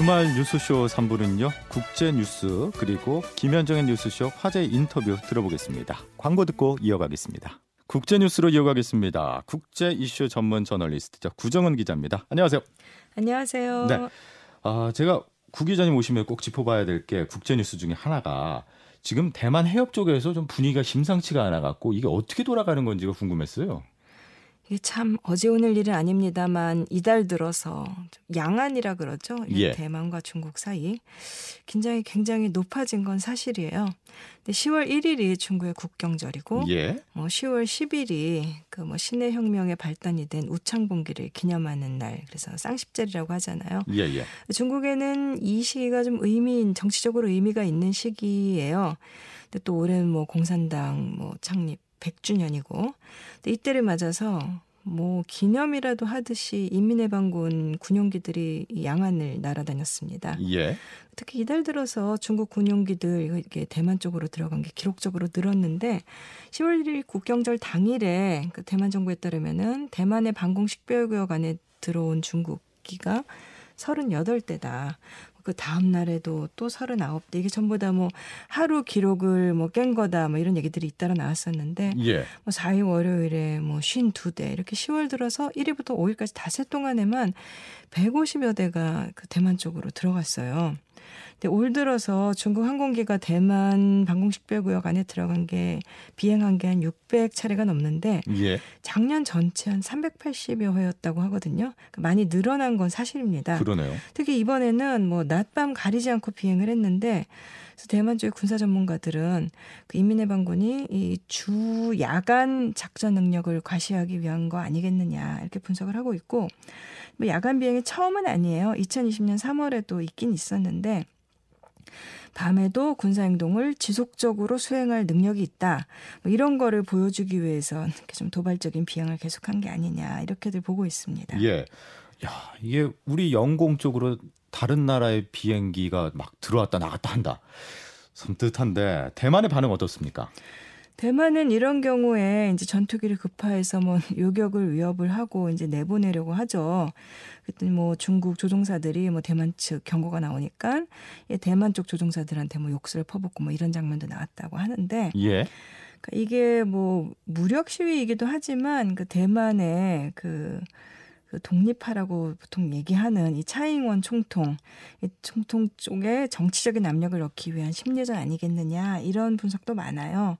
주말 뉴스쇼 3부는요. 국제 뉴스 그리고 김현정의 뉴스쇼 화제 인터뷰 들어보겠습니다. 광고 듣고 이어가겠습니다. 국제 뉴스로 이어가겠습니다. 국제 이슈 전문 저널리스트죠. 구정은 기자입니다. 안녕하세요. 안녕하세요. 네. 제가 구 기자님 오시면 꼭 짚어봐야 될 게 국제 뉴스 중에 하나가 지금 대만 해협 쪽에서 좀 분위기가 심상치가 않아 갖고 이게 어떻게 돌아가는 건지가 궁금했어요. 이게 참 어제 오늘 일은 아닙니다만 이달 들어서 양안이라 그러죠. 예. 대만과 중국 사이 긴장이 굉장히 높아진 건 사실이에요. 근데 10월 1일이 중국의 국경절이고 예. 10월 10일이 그 신해혁명의 발단이 된 우창봉기를 기념하는 날, 그래서 쌍십절이라고 하잖아요. 예예. 중국에는 이 시기가 좀 정치적으로 의미가 있는 시기예요. 근데 또 올해는 공산당 창립 100주년이고 이때를 맞아서 기념이라도 하듯이 인민해방군 군용기들이 양안을 날아다녔습니다. 예. 특히 이달 들어서 중국 군용기들 이렇게 대만 쪽으로 들어간 게 기록적으로 늘었는데 10월 1일 국경절 당일에 그 대만 정부에 따르면은 대만의 방공식별구역 안에 들어온 중국기가 38대다. 그 다음 날에도 또 39대 이게 전부 다 하루 기록을 깬 거다 이런 얘기들이 잇따라 나왔었는데 예. 4일 월요일에 52대 이렇게 10월 들어서 1일부터 5일까지 닷새 동안에만 150여 대가 그 대만 쪽으로 들어갔어요. 근데 올 들어서 중국 항공기가 대만 방공식별구역 안에 들어간 게 비행한 게 한 600차례가 넘는데 예. 작년 전체 한 380여 회였다고 하거든요. 많이 늘어난 건 사실입니다. 그러네요. 특히 이번에는 낮밤 가리지 않고 비행을 했는데 그래서 대만 쪽의 군사 전문가들은 그 인민해방군이 이 주 야간 작전 능력을 과시하기 위한 거 아니겠느냐 이렇게 분석을 하고 있고 야간 비행이 처음은 아니에요. 2020년 3월에도 있긴 있었는데 밤에도 군사행동을 지속적으로 수행할 능력이 있다. 이런 거를 보여주기 위해서 이렇게 좀 도발적인 비행을 계속한 게 아니냐 이렇게들 보고 있습니다. 예, 이게 우리 영공 쪽으로 다른 나라의 비행기가 막 들어왔다 나갔다 한다. 섬뜩한데 대만의 반응 어떻습니까? 대만은 이런 경우에 이제 전투기를 급파해서 요격을 위협을 하고 이제 내보내려고 하죠. 그랬더니 중국 조종사들이 대만 측 경고가 나오니까 대만 쪽 조종사들한테 욕설을 퍼붓고 이런 장면도 나왔다고 하는데. 예. 그러니까 이게 무력 시위이기도 하지만 그 대만의 그 독립하라고 보통 얘기하는 이 차이잉원 총통, 이 총통 쪽에 정치적인 압력을 넣기 위한 심리전 아니겠느냐 이런 분석도 많아요.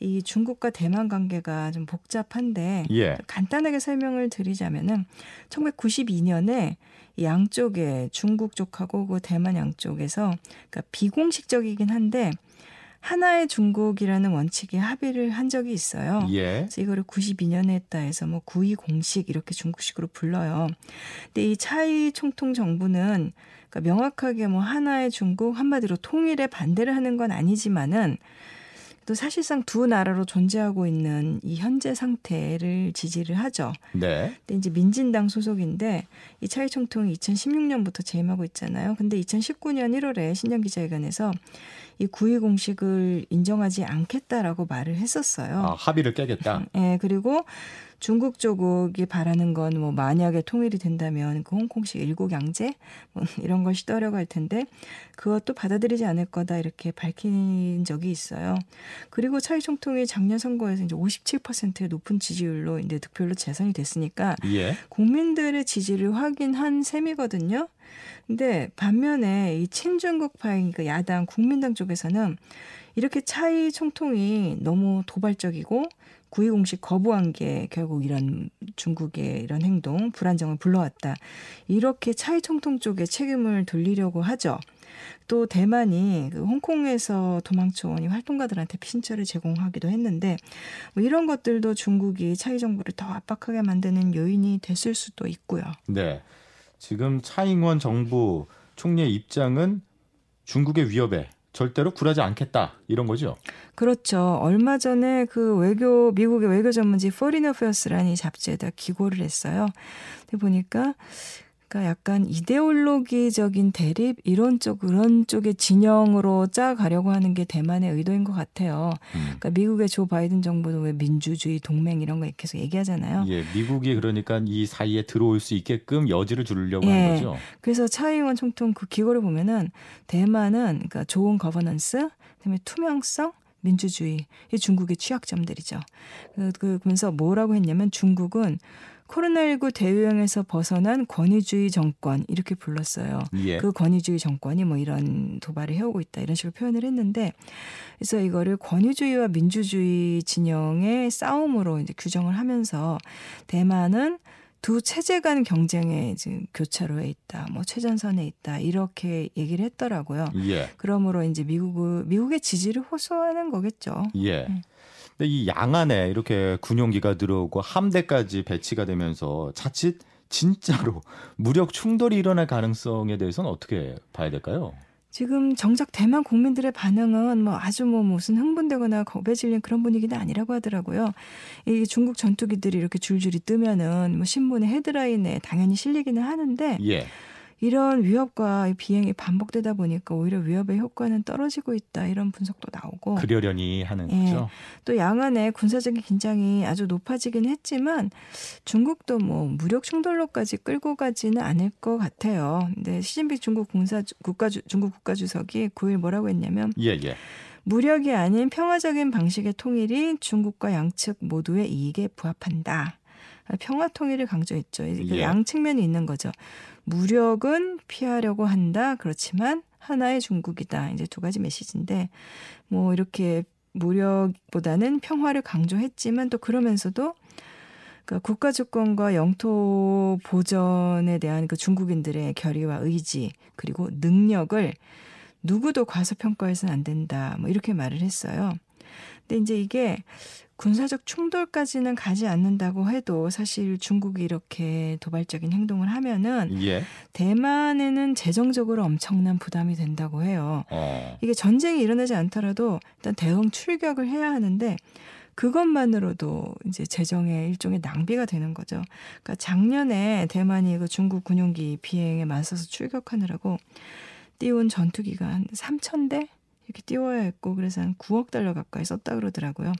이 중국과 대만 관계가 좀 복잡한데 예. 간단하게 설명을 드리자면은 1992년에 양쪽에 중국 쪽하고 그 대만 양쪽에서 그러니까 비공식적이긴 한데. 하나의 중국이라는 원칙에 합의를 한 적이 있어요. 예. 그래서 이거를 92년에 했다 해서 구이 공식 이렇게 중국식으로 불러요. 근데 이 차이 총통 정부는 그러니까 명확하게 하나의 중국 한마디로 통일에 반대를 하는 건 아니지만은 또 사실상 두 나라로 존재하고 있는 이 현재 상태를 지지를 하죠. 네. 근데 이제 민진당 소속인데 이 차이 총통이 2016년부터 재임하고 있잖아요. 근데 2019년 1월에 신년 기자회견에서 이 구이 공식을 인정하지 않겠다라고 말을 했었어요. 합의를 깨겠다. 네, 그리고 중국 쪽이 바라는 건 만약에 통일이 된다면 그 홍콩식 일국양제 이런 걸 시도하려고 할 텐데 그것도 받아들이지 않을 거다 이렇게 밝힌 적이 있어요. 그리고 차이 총통이 작년 선거에서 이제 57%의 높은 지지율로 이제 득표율로 재선이 됐으니까 예. 국민들의 지지를 확인한 셈이거든요. 근데 반면에 이 친중국파인 그 야당 국민당 쪽에서는 이렇게 차이 총통이 너무 도발적이고 구이 공식 거부한 게 결국 이런 중국의 이런 행동, 불안정을 불러왔다. 이렇게 차이 총통 쪽에 책임을 돌리려고 하죠. 또 대만이 홍콩에서 도망쳐온 활동가들한테 피신처를 제공하기도 했는데 이런 것들도 중국이 차이 정부를 더 압박하게 만드는 요인이 됐을 수도 있고요. 네, 지금 차이잉원 정부 총리의 입장은 중국의 위협에 절대로 굴하지 않겠다 이런 거죠. 그렇죠. 얼마 전에 미국의 외교 전문지 Foreign Affairs라는 이 잡지에다 기고를 했어요. 보니까 그러니까 약간 이데올로기적인 대립 이런 쪽 그런 쪽의 진영으로 짜가려고 하는 게 대만의 의도인 것 같아요. 그러니까 미국의 조 바이든 정부는 왜 민주주의 동맹 이런 거 계속 얘기하잖아요. 예, 미국이 그러니까 이 사이에 들어올 수 있게끔 여지를 주려고 예, 하는 거죠. 그래서 차이잉원 총통 그 기고를 보면은 대만은 그러니까 좋은 거버넌스, 그다음에 투명성, 민주주의 이 중국의 취약점들이죠. 그러면서 뭐라고 했냐면 중국은 코로나19 대유행에서 벗어난 권위주의 정권 이렇게 불렀어요. 예. 그 권위주의 정권이 뭐 이런 도발을 해오고 있다 이런 식으로 표현을 했는데 그래서 이거를 권위주의와 민주주의 진영의 싸움으로 이제 규정을 하면서 대만은 두 체제 간 경쟁의 지금 교차로에 있다, 뭐 최전선에 있다 이렇게 얘기를 했더라고요. 예. 그러므로 이제 미국의 지지를 호소하는 거겠죠. 예. 근데 이 양안에 이렇게 군용기가 들어오고 함대까지 배치가 되면서 자칫 진짜로 무력 충돌이 일어날 가능성에 대해서는 어떻게 봐야 될까요? 지금 정작 대만 국민들의 반응은 뭐 아주 뭐 무슨 흥분되거나 겁에 질린 그런 분위기는 아니라고 하더라고요. 이 중국 전투기들이 이렇게 줄줄이 뜨면은 뭐 신문의 헤드라인에 당연히 실리기는 하는데 예. 이런 위협과 비행이 반복되다 보니까 오히려 위협의 효과는 떨어지고 있다 이런 분석도 나오고 그러려니 하는 예. 거죠. 또 양안의 군사적인 긴장이 아주 높아지긴 했지만 중국도 뭐 무력 충돌로까지 끌고 가지는 않을 것 같아요. 근데 시진핑 중국 국가주석이 9일 뭐라고 했냐면 예. 무력이 아닌 평화적인 방식의 통일이 중국과 양측 모두의 이익에 부합한다. 평화 통일을 강조했죠. 예. 양 측면이 있는 거죠. 무력은 피하려고 한다. 그렇지만 하나의 중국이다. 이제 두 가지 메시지인데 뭐 이렇게 무력보다는 평화를 강조했지만 또 그러면서도 그러니까 국가 주권과 영토 보전에 대한 그 중국인들의 결의와 의지 그리고 능력을 누구도 과소평가해서는 안 된다. 뭐 이렇게 말을 했어요. 근데 이제 이게 군사적 충돌까지는 가지 않는다고 해도 사실 중국이 이렇게 도발적인 행동을 하면은 예. 대만에는 재정적으로 엄청난 부담이 된다고 해요. 이게 전쟁이 일어나지 않더라도 일단 대응 출격을 해야 하는데 그것만으로도 이제 재정의 일종의 낭비가 되는 거죠. 그러니까 작년에 대만이 그 중국 군용기 비행에 맞서서 출격하느라고 띄운 전투기가 한 3,000대? 이렇게 띄워야 했고 그래서 한 9억 달러 가까이 썼다 그러더라고요.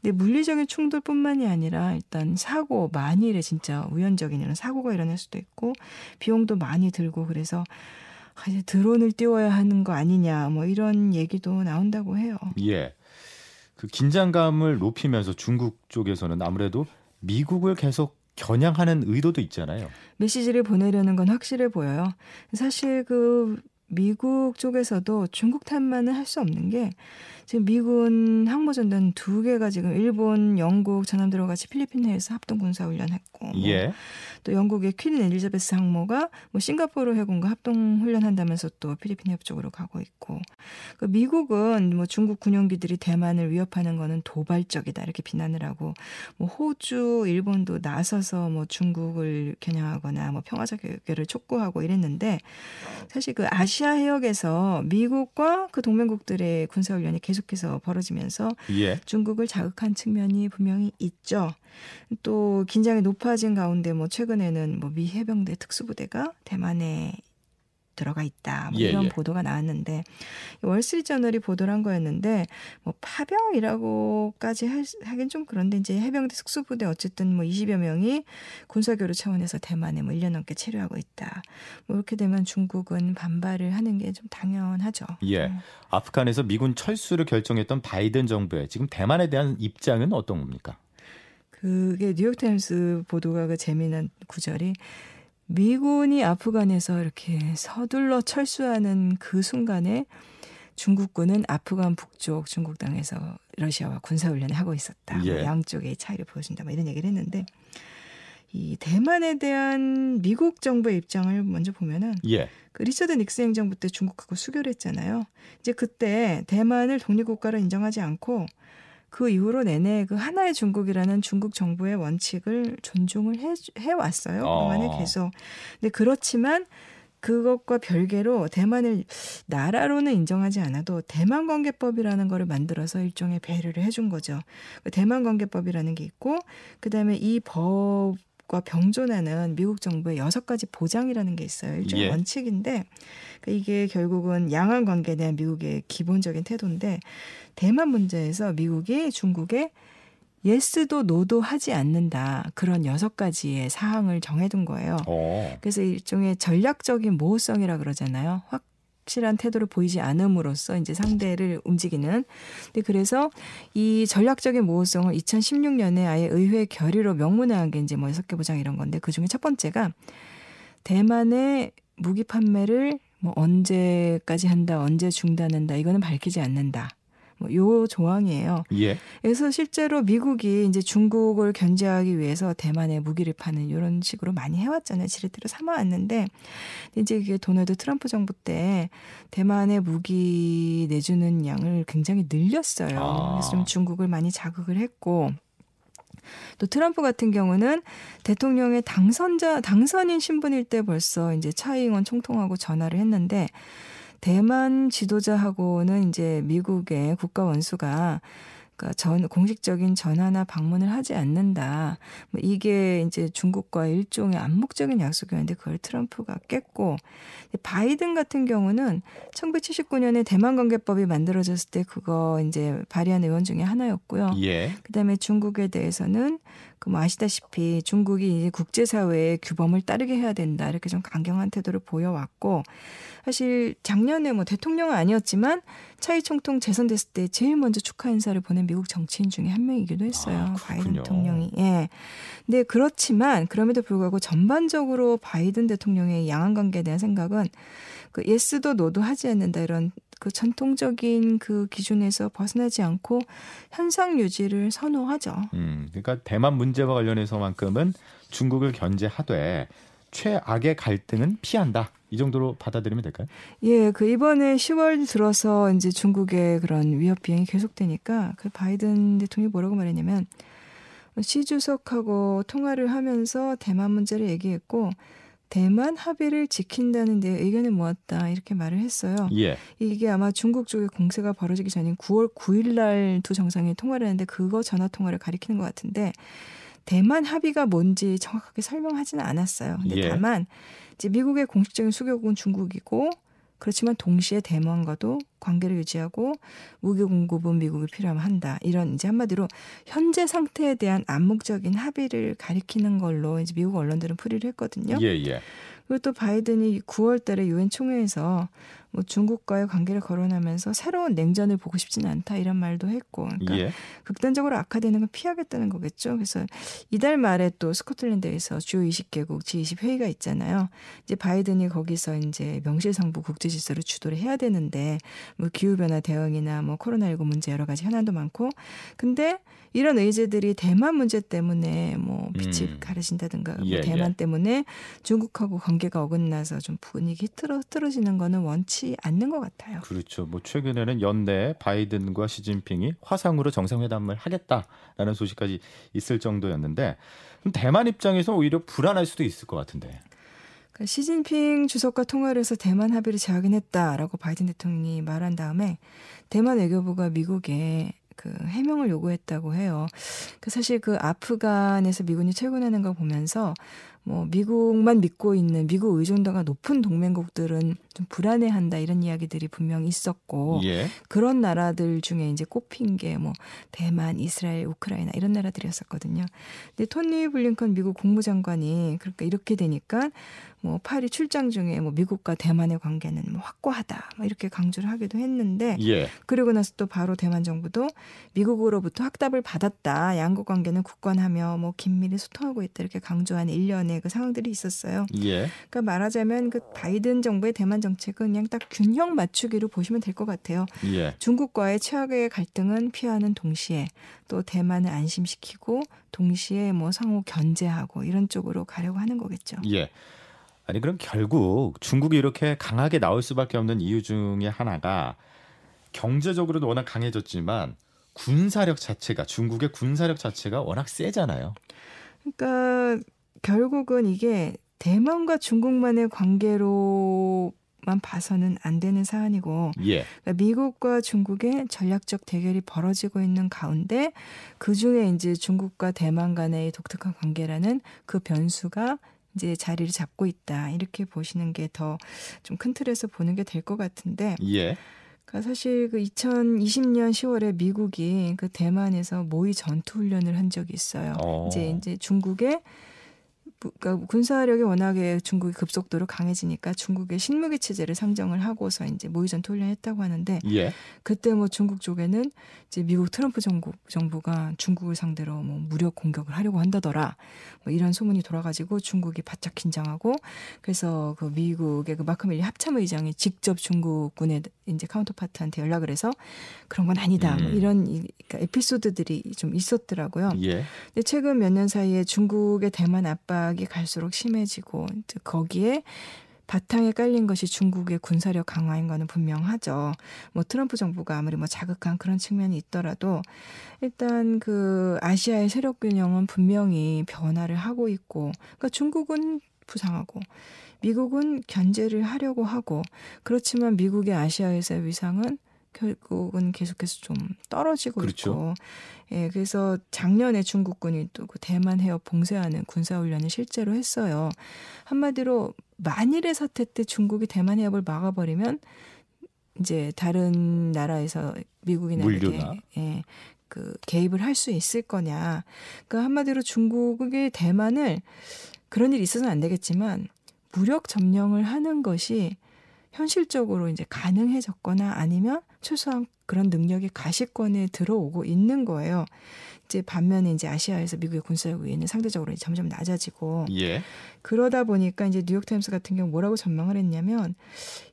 근데 물리적인 충돌뿐만이 아니라 일단 사고 만일에 진짜 우연적인 이런 사고가 일어날 수도 있고 비용도 많이 들고 그래서 이제 드론을 띄워야 하는 거 아니냐 뭐 이런 얘기도 나온다고 해요. 예, 그 긴장감을 높이면서 중국 쪽에서는 아무래도 미국을 계속 겨냥하는 의도도 있잖아요. 메시지를 보내려는 건 확실해 보여요. 사실 그 미국 쪽에서도 중국 탓만은 할 수 없는 게 지금 미군 항모전단 2개가 지금 일본, 영국, 전함들과 같이 필리핀 해에서 합동군사훈련했고 뭐 예. 또 영국의 퀸 엘리자베스 항모가 뭐 싱가포르 해군과 합동훈련한다면서 또 필리핀 해협 쪽으로 가고 있고 그러니까 미국은 뭐 중국 군용기들이 대만을 위협하는 거는 도발적이다 이렇게 비난을 하고 뭐 호주, 일본도 나서서 뭐 중국을 겨냥하거나 뭐 평화적 결의를 촉구하고 이랬는데 사실 그 아시아 해역에서 미국과 그 동맹국들의 군사훈련이 계속해서 벌어지면서 예. 중국을 자극한 측면이 분명히 있죠. 또 긴장이 높아진 가운데 뭐 최근에는 뭐 미 해병대 특수부대가 대만에 들어가 있다. 뭐 이런 보도가 나왔는데 월스트리트저널이 보도를 한 거였는데 뭐 파병이라고까지 하긴 좀 그런데 이제 해병대 특수부대 어쨌든 뭐 20여 명이 군사교류 차원에서 대만에 뭐 1년 넘게 체류하고 있다. 뭐 이렇게 되면 중국은 반발을 하는 게 좀 당연하죠. 예, 아프간에서 미군 철수를 결정했던 바이든 정부의 지금 대만에 대한 입장은 어떤 겁니까? 그게 뉴욕타임스 보도가 그 재미난 구절이 미군이 아프간에서 이렇게 서둘러 철수하는 그 순간에 중국군은 아프간 북쪽 중국 땅에서 러시아와 군사훈련을 하고 있었다. 예. 양쪽의 차이를 보여준다. 이런 얘기를 했는데 이 대만에 대한 미국 정부의 입장을 먼저 보면은 예. 그 리처드 닉스 행정부 때 중국하고 수교를 했잖아요. 이제 그때 대만을 독립국가로 인정하지 않고 그 이후로 내내 그 하나의 중국이라는 중국 정부의 원칙을 존중을 해왔어요. 그동안에 계속. 근데 그렇지만 그것과 별개로 대만을 나라로는 인정하지 않아도 대만관계법이라는 거를 만들어서 일종의 배려를 해준 거죠. 대만관계법이라는 게 있고 그다음에 이 법 원칙과 병존하는 미국 정부의 6가지 보장이라는 게 있어요. 일종의 원칙인데 이게 결국은 양안 관계에 대한 미국의 기본적인 태도인데 대만 문제에서 미국이 중국에 예스도 노도 하지 않는다. 그런 6가지의 사항을 정해둔 거예요. 그래서 일종의 전략적인 모호성이라 그러잖아요. 확실한 태도를 보이지 않음으로써 이제 상대를 움직이는. 근데 그래서 이 전략적인 모호성을 2016년에 아예 의회 결의로 명문화한 게 이제 뭐 6개 보장 이런 건데 그 중에 첫 번째가 대만의 무기 판매를 뭐 언제까지 한다, 언제 중단한다 이거는 밝히지 않는다. 뭐 요 조항이에요. 그래서 실제로 미국이 이제 중국을 견제하기 위해서 대만에 무기를 파는 이런 식으로 많이 해왔잖아요. 지렛대로 삼아왔는데 이제 이게 도널드 트럼프 정부 때 대만에 무기 내주는 양을 굉장히 늘렸어요. 그래서 좀 중국을 많이 자극을 했고. 또 트럼프 같은 경우는 대통령의 당선인 신분일 때 벌써 이제 차이잉원 총통하고 전화를 했는데 대만 지도자하고는 이제 미국의 국가 원수가 공식적인 전화나 방문을 하지 않는다. 뭐 이게 이제 중국과의 일종의 암묵적인 약속이었는데 그걸 트럼프가 깼고 바이든 같은 경우는 1979년에 대만 관계법이 만들어졌을 때 그거 이제 발의한 의원 중에 하나였고요. 그다음에 중국에 대해서는 뭐 아시다시피 중국이 이제 국제사회의 규범을 따르게 해야 된다 이렇게 좀 강경한 태도를 보여왔고 사실 작년에 뭐 대통령은 아니었지만 차이 총통 재선됐을 때 제일 먼저 축하 인사를 보낸 미국 정치인 중에 한 명이기도 했어요. 바이든 대통령이. 근데 그렇지만 그럼에도 불구하고 전반적으로 바이든 대통령의 양안 관계에 대한 생각은 그 예스도 노도 하지 않는다 이런 그 전통적인 그 기준에서 벗어나지 않고 현상 유지를 선호하죠. 그러니까 대만 문제와 관련해서만큼은 중국을 견제하되 최악의 갈등은 피한다. 이 정도로 받아들이면 될까요? 그 이번에 10월 들어서 이제 중국의 그런 위협 비행이 계속되니까 그 바이든 대통령이 뭐라고 말했냐면 시 주석하고 통화를 하면서 대만 문제를 얘기했고 대만 합의를 지킨다는 데 의견을 모았다 이렇게 말을 했어요. 이게 아마 중국 쪽에 공세가 벌어지기 전인 9월 9일 날 두 정상이 통화를 했는데 그거 전화 통화를 가리키는 것 같은데 대만 합의가 뭔지 정확하게 설명하지는 않았어요. 근데 다만 이제 미국의 공식적인 수교국은 중국이고 그렇지만 동시에 대만과도 관계를 유지하고 무기 공급은 미국이 필요하면 한다. 이런 이제 한마디로 현재 상태에 대한 암묵적인 합의를 가리키는 걸로 이제 미국 언론들은 풀이를 했거든요. 그리고 또 바이든이 9월 달에 유엔 총회에서 뭐 중국과의 관계를 거론하면서 새로운 냉전을 보고 싶지는 않다 이런 말도 했고 그러니까 극단적으로 악화되는 건 피하겠다는 거겠죠. 그래서 이달 말에 또 스코틀랜드에서 주요 20개국 G20 회의가 있잖아요. 이제 바이든이 거기서 이제 명실상부 국제 질서를 주도를 해야 되는데 뭐 기후변화 대응이나 뭐 코로나19 문제 여러 가지 현안도 많고 근데 이런 의제들이 대만 문제 때문에 뭐 빛이 가려진다든가 뭐 대만 때문에 중국하고 관계가 어긋나서 좀 분위기 흐트러지는 거는 원치 않는 것 같아요. 그렇죠. 뭐 최근에는 연내 바이든과 시진핑이 화상으로 정상회담을 하겠다라는 소식까지 있을 정도였는데 그럼 대만 입장에서 오히려 불안할 수도 있을 것 같은데. 시진핑 주석과 통화를 해서 대만 합의를 재확인했다라고 바이든 대통령이 말한 다음에 대만 외교부가 미국에 그 해명을 요구했다고 해요. 사실 그 아프간에서 미군이 철군하는 걸 보면서 뭐 미국만 믿고 있는 미국 의존도가 높은 동맹국들은 좀 불안해한다 이런 이야기들이 분명히 있었고 그런 나라들 중에 이제 꼽힌 게 뭐 대만, 이스라엘, 우크라이나 이런 나라들이었었거든요. 근데 토니 블링컨 미국 국무장관이 그러니까 이렇게 되니까 뭐 파리 출장 중에 뭐 미국과 대만의 관계는 뭐 확고하다 이렇게 강조를 하기도 했는데 그리고 나서 또 바로 대만 정부도 미국으로부터 확답을 받았다. 양국 관계는 굳건하며 뭐 긴밀히 소통하고 있다 이렇게 강조한 1년의 그 상황들이 있었어요. 그러니까 말하자면 그 바이든 정부의 대만 정책은 그냥 딱 균형 맞추기로 보시면 될 것 같아요. 중국과의 최악의 갈등은 피하는 동시에 또 대만을 안심시키고 동시에 뭐 상호 견제하고 이런 쪽으로 가려고 하는 거겠죠. 아니 그럼 결국 중국이 이렇게 강하게 나올 수밖에 없는 이유 중에 하나가 경제적으로도 워낙 강해졌지만 중국의 군사력 자체가 워낙 세잖아요. 그러니까 결국은 이게 대만과 중국만의 관계로 만 봐서는 안 되는 사안이고 예. 그러니까 미국과 중국의 전략적 대결이 벌어지고 있는 가운데 그중에 이제 중국과 대만 간의 독특한 관계라는 그 변수가 이제 자리를 잡고 있다. 이렇게 보시는 게 더 좀 큰 틀에서 보는 게 될 것 같은데 예. 그러니까 사실 그 2020년 10월에 미국이 그 대만에서 모의 전투 훈련을 한 적이 있어요. 이제 중국의 그러니까 군사력이 워낙에 중국이 급속도로 강해지니까 중국의 신무기 체제를 상정을 하고서 이제 모의 전투 훈련했다고 하는데 예. 그때 뭐 중국 쪽에는 이제 미국 트럼프 정부가 중국을 상대로 뭐 무력 공격을 하려고 한다더라 뭐 이런 소문이 돌아가지고 중국이 바짝 긴장하고 그래서 그 미국의 그 마크 밀리 합참 의장이 직접 중국군의 이제 카운터파트한테 연락을 해서 그런 건 아니다 뭐 이런 그러니까 에피소드들이 좀 있었더라고요. 예. 근데 최근 몇 년 사이에 중국의 대만 압박 이 갈수록 심해지고 거기에 바탕에 깔린 것이 중국의 군사력 강화인 거는 분명하죠. 뭐 트럼프 정부가 아무리 뭐 자극한 그런 측면이 있더라도 일단 그 아시아의 세력 균형은 분명히 변화를 하고 있고, 그러니까 중국은 부상하고 미국은 견제를 하려고 하고 그렇지만 미국의 아시아에서의 위상은 결국은 계속해서 좀 떨어지고 그렇죠. 있고, 예, 그래서 작년에 중국군이 또 그 대만 해협 봉쇄하는 군사훈련을 실제로 했어요. 한마디로 만일의 사태 때 중국이 대만 해협을 막아버리면 이제 다른 나라에서 미국이나 예, 그 개입을 할 수 있을 거냐. 그러니까 한마디로 중국이 대만을 그런 일이 있어서는 안 되겠지만 무력 점령을 하는 것이 현실적으로 이제 가능해졌거나 아니면 최소한 그런 능력이 가시권에 들어오고 있는 거예요. 이제 반면에 이제 아시아에서 미국의 군사력 우위는 상대적으로 이제 점점 낮아지고 예. 그러다 보니까 이제 뉴욕타임스 같은 경우 뭐라고 전망을 했냐면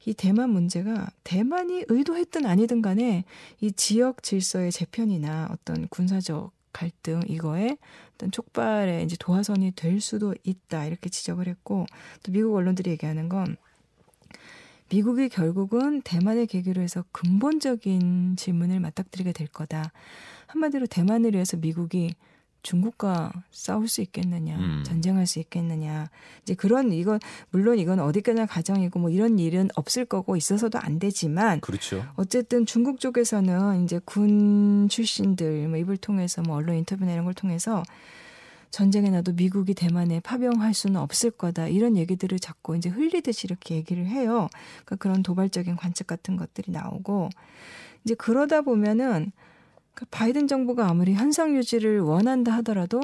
이 대만 문제가 대만이 의도했든 아니든 간에 이 지역 질서의 재편이나 어떤 군사적 갈등 이거에 어떤 촉발의 이제 도화선이 될 수도 있다 이렇게 지적을 했고 또 미국 언론들이 얘기하는 건 미국이 결국은 대만을 계기로 해서 근본적인 질문을 맞닥뜨리게 될 거다. 한마디로 대만을 위해서 미국이 중국과 싸울 수 있겠느냐, 전쟁할 수 있겠느냐. 이제 그런 이건 물론 이건 어디까지나 가정이고 뭐 이런 일은 없을 거고 있어서도 안 되지만, 그렇죠. 어쨌든 중국 쪽에서는 이제 군 출신들 뭐 입을 통해서 뭐 언론 인터뷰나 이런 걸 통해서. 전쟁에 나도 미국이 대만에 파병할 수는 없을 거다. 이런 얘기들을 자꾸 이제 흘리듯이 이렇게 얘기를 해요. 그러니까 그런 도발적인 관측 같은 것들이 나오고 이제 그러다 보면은 바이든 정부가 아무리 현상 유지를 원한다 하더라도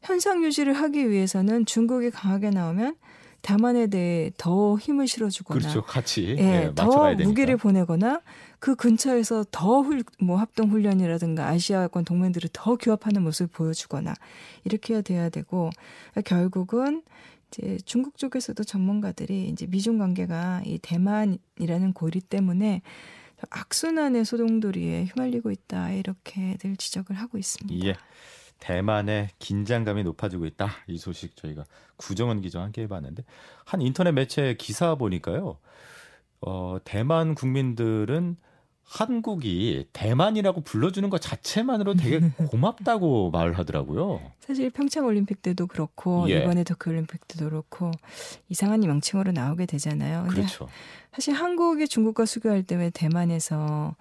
현상 유지를 하기 위해서는 중국이 강하게 나오면 대만에 대해 더 힘을 실어주거나, 그렇죠, 같이 예, 네, 더 무기를 보내거나 그 근처에서 더 뭐 합동 훈련이라든가 아시아권 동맹들을 더 규합하는 모습을 보여주거나 이렇게 해야 되고 결국은 이제 중국 쪽에서도 전문가들이 이제 미중 관계가 이 대만이라는 고리 때문에 악순환의 소동돌이에 휘말리고 있다 이렇게들 지적을 하고 있습니다. 예. 대만의 긴장감이 높아지고 있다. 이 소식 저희가 구정은 기자와 함께 해봤는데 한 인터넷 매체 기사 보니까요. 대만 국민들은 한국이 대만이라고 불러주는 것 자체만으로 되게 고맙다고 말을 하더라고요. 사실 평창올림픽 때도 그렇고 예. 이번에 도쿄올림픽 때도 그렇고 이상한 명칭으로 나오게 되잖아요. 근데 그렇죠. 사실 한국이 중국과 수교할 때 왜 대만에서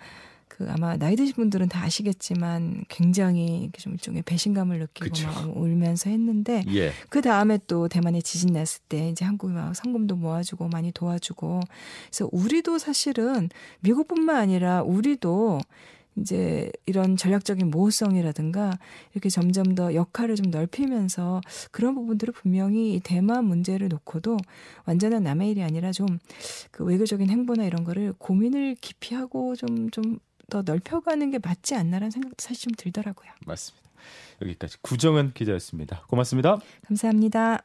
그 아마 나이 드신 분들은 다 아시겠지만 굉장히 이렇게 좀 일종의 배신감을 느끼고 그쵸. 막 울면서 했는데 예. 그 다음에 또 대만에 지진 났을 때 이제 한국이 막 상금도 모아주고 많이 도와주고 그래서 우리도 사실은 미국뿐만 아니라 우리도 이제 이런 전략적인 모호성이라든가 이렇게 점점 더 역할을 좀 넓히면서 그런 부분들을 분명히 이 대만 문제를 놓고도 완전한 남의 일이 아니라 좀 그 외교적인 행보나 이런 거를 고민을 깊이 하고 좀 더 넓혀가는 게 맞지 않나라는 생각도 사실 좀 들더라고요. 맞습니다. 여기까지 구정은 기자였습니다. 고맙습니다. 감사합니다.